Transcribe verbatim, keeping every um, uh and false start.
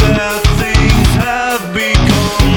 that things have become.